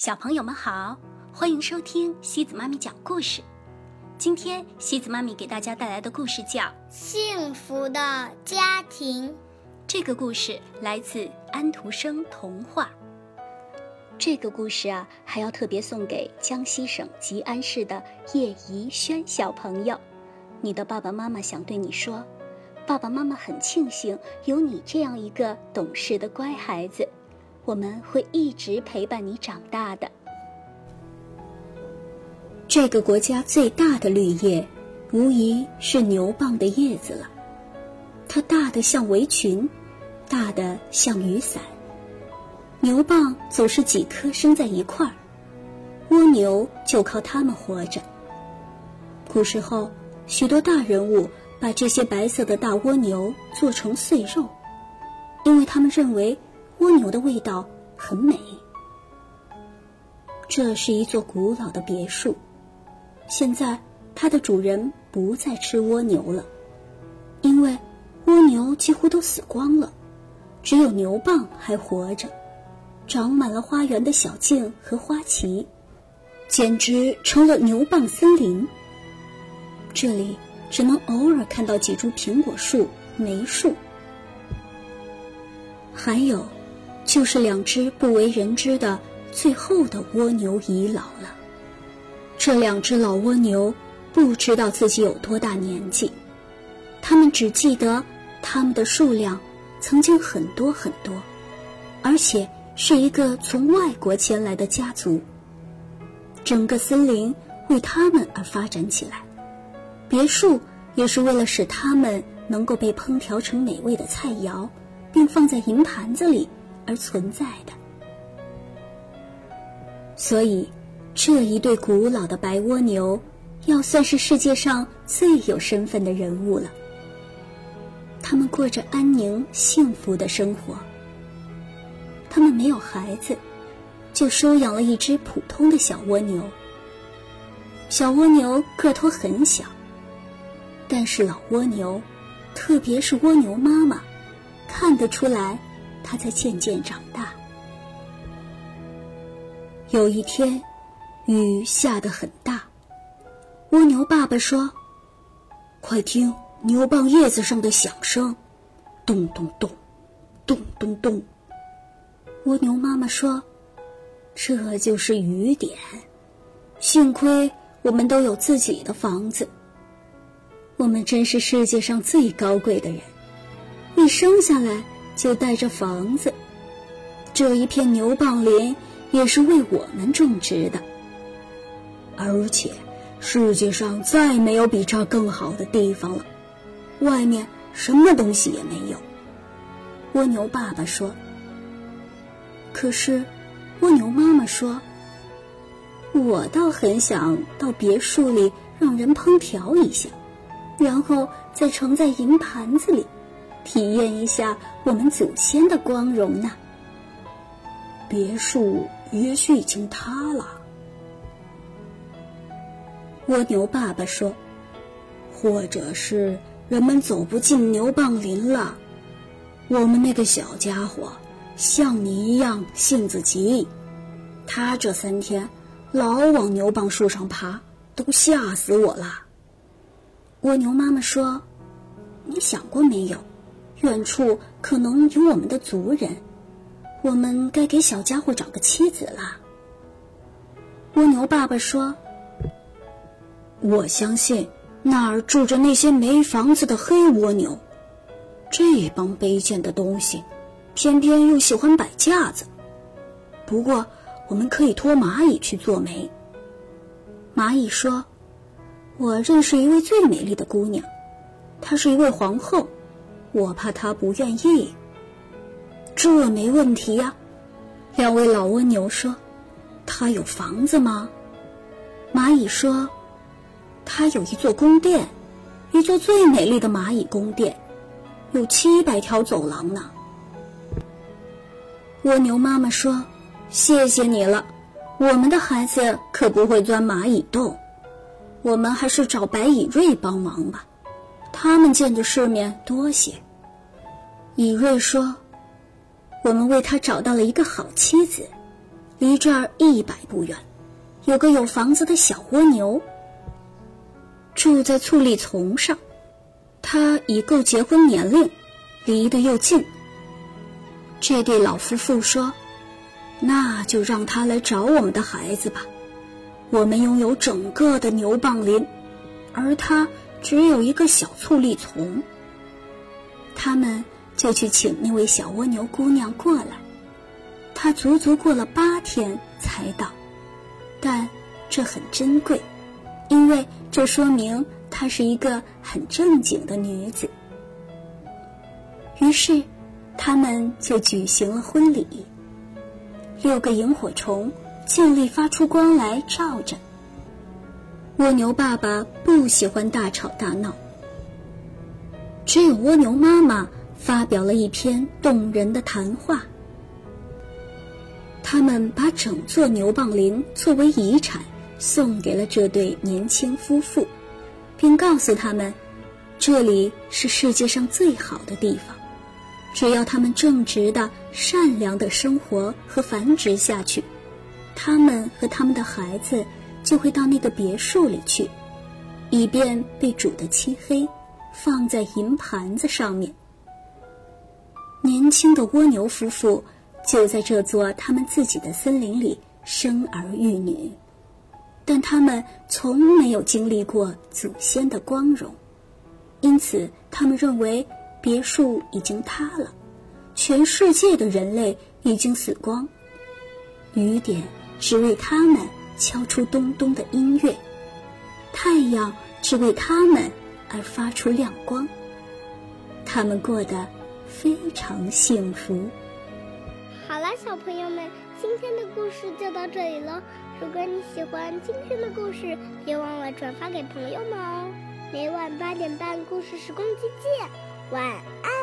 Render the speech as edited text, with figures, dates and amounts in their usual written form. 小朋友们好，欢迎收听西子妈咪讲故事。今天西子妈咪给大家带来的故事叫《幸福的家庭》。这个故事来自安徒生童话。这个故事还要特别送给江西省吉安市的叶怡轩小朋友。你的爸爸妈妈想对你说，爸爸妈妈很庆幸有你这样一个懂事的乖孩子，我们会一直陪伴你长大的。这个国家最大的绿叶，无疑是牛蒡的叶子了。它大得像围裙，大得像雨伞。牛蒡总是几棵生在一块儿，蜗牛就靠它们活着。古时候，许多大人物把这些白色的大蜗牛做成碎肉，因为他们认为蜗牛的味道很美。这是一座古老的别墅，现在它的主人不再吃蜗牛了，因为蜗牛几乎都死光了，只有牛蒡还活着，长满了花园的小径和花畦，简直成了牛蒡森林。这里只能偶尔看到几株苹果树、梅树，还有就是两只不为人知的最后的蜗牛已老了。这两只老蜗牛不知道自己有多大年纪，它们只记得它们的数量曾经很多很多，而且是一个从外国前来的家族。整个森林为它们而发展起来，别墅也是为了使它们能够被烹调成美味的菜肴，并放在银盘子里而存在的。所以这一对古老的白蜗牛要算是世界上最有身份的人物了。他们过着安宁幸福的生活，他们没有孩子，就收养了一只普通的小蜗牛。小蜗牛个头很小，但是老蜗牛，特别是蜗牛妈妈，看得出来它在渐渐长大。有一天，雨下得很大，蜗牛爸爸说，快听牛蒡叶子上的响声，咚咚咚，咚咚咚。蜗牛妈妈说，这就是雨点，幸亏我们都有自己的房子，我们真是世界上最高贵的人，一生下来就带着房子，这一片牛蒡林也是为我们种植的，而且世界上再没有比这更好的地方了，外面什么东西也没有。蜗牛爸爸说。可是蜗牛妈妈说，我倒很想到别墅里让人烹调一下，然后再盛在银盘子里，体验一下我们祖先的光荣呢。别墅也许已经塌了，蜗牛爸爸说，或者是人们走不进牛蒡林了。我们那个小家伙像你一样性子急，他这3天老往牛蒡树上爬，都吓死我了。蜗牛妈妈说，你想过没有，远处可能有我们的族人，我们该给小家伙找个妻子了。蜗牛爸爸说，我相信那儿住着那些没房子的黑蜗牛，这帮卑贱的东西偏偏又喜欢摆架子。不过我们可以托蚂蚁去做媒。蚂蚁说，我认识一位最美丽的姑娘，她是一位皇后，我怕她不愿意。这没问题呀，两位老蜗牛说。他有房子吗？蚂蚁说，他有一座宫殿，一座最美丽的蚂蚁宫殿，有700条走廊呢。蜗牛妈妈说，谢谢你了，我们的孩子可不会钻蚂蚁洞，我们还是找白蚁瑞帮忙吧，他们见的世面多些。蚁瑞说，我们为他找到了一个好妻子，离这儿100步远，有个有房子的小蜗牛，住在醋栗丛上。他已够结婚年龄，离得又近。这对老夫妇说：“那就让他来找我们的孩子吧。我们拥有整个的牛蒡林，而他只有一个小醋栗丛。”他们就去请那位小蜗牛姑娘过来。她足足过了8天才到，但这很珍贵，因为这说明她是一个很正经的女子。于是他们就举行了婚礼。6个萤火虫尽力发出光来照着。蜗牛爸爸不喜欢大吵大闹，只有蜗牛妈妈发表了一篇动人的谈话。他们把整座牛蒡林作为遗产送给了这对年轻夫妇，并告诉他们，这里是世界上最好的地方，只要他们正直的、善良的生活和繁殖下去，他们和他们的孩子就会到那个别墅里去，以便被煮得漆黑，放在银盘子上面。年轻的蜗牛夫妇就在这座他们自己的森林里生儿育女，但他们从没有经历过祖先的光荣，因此他们认为别墅已经塌了，全世界的人类已经死光。雨点只为他们敲出咚咚的音乐，太阳只为他们而发出亮光。他们过得非常幸福。好了，小朋友们，今天的故事就到这里了。如果你喜欢今天的故事，别忘了转发给朋友们哦。每晚8点半，故事时光机见，晚安。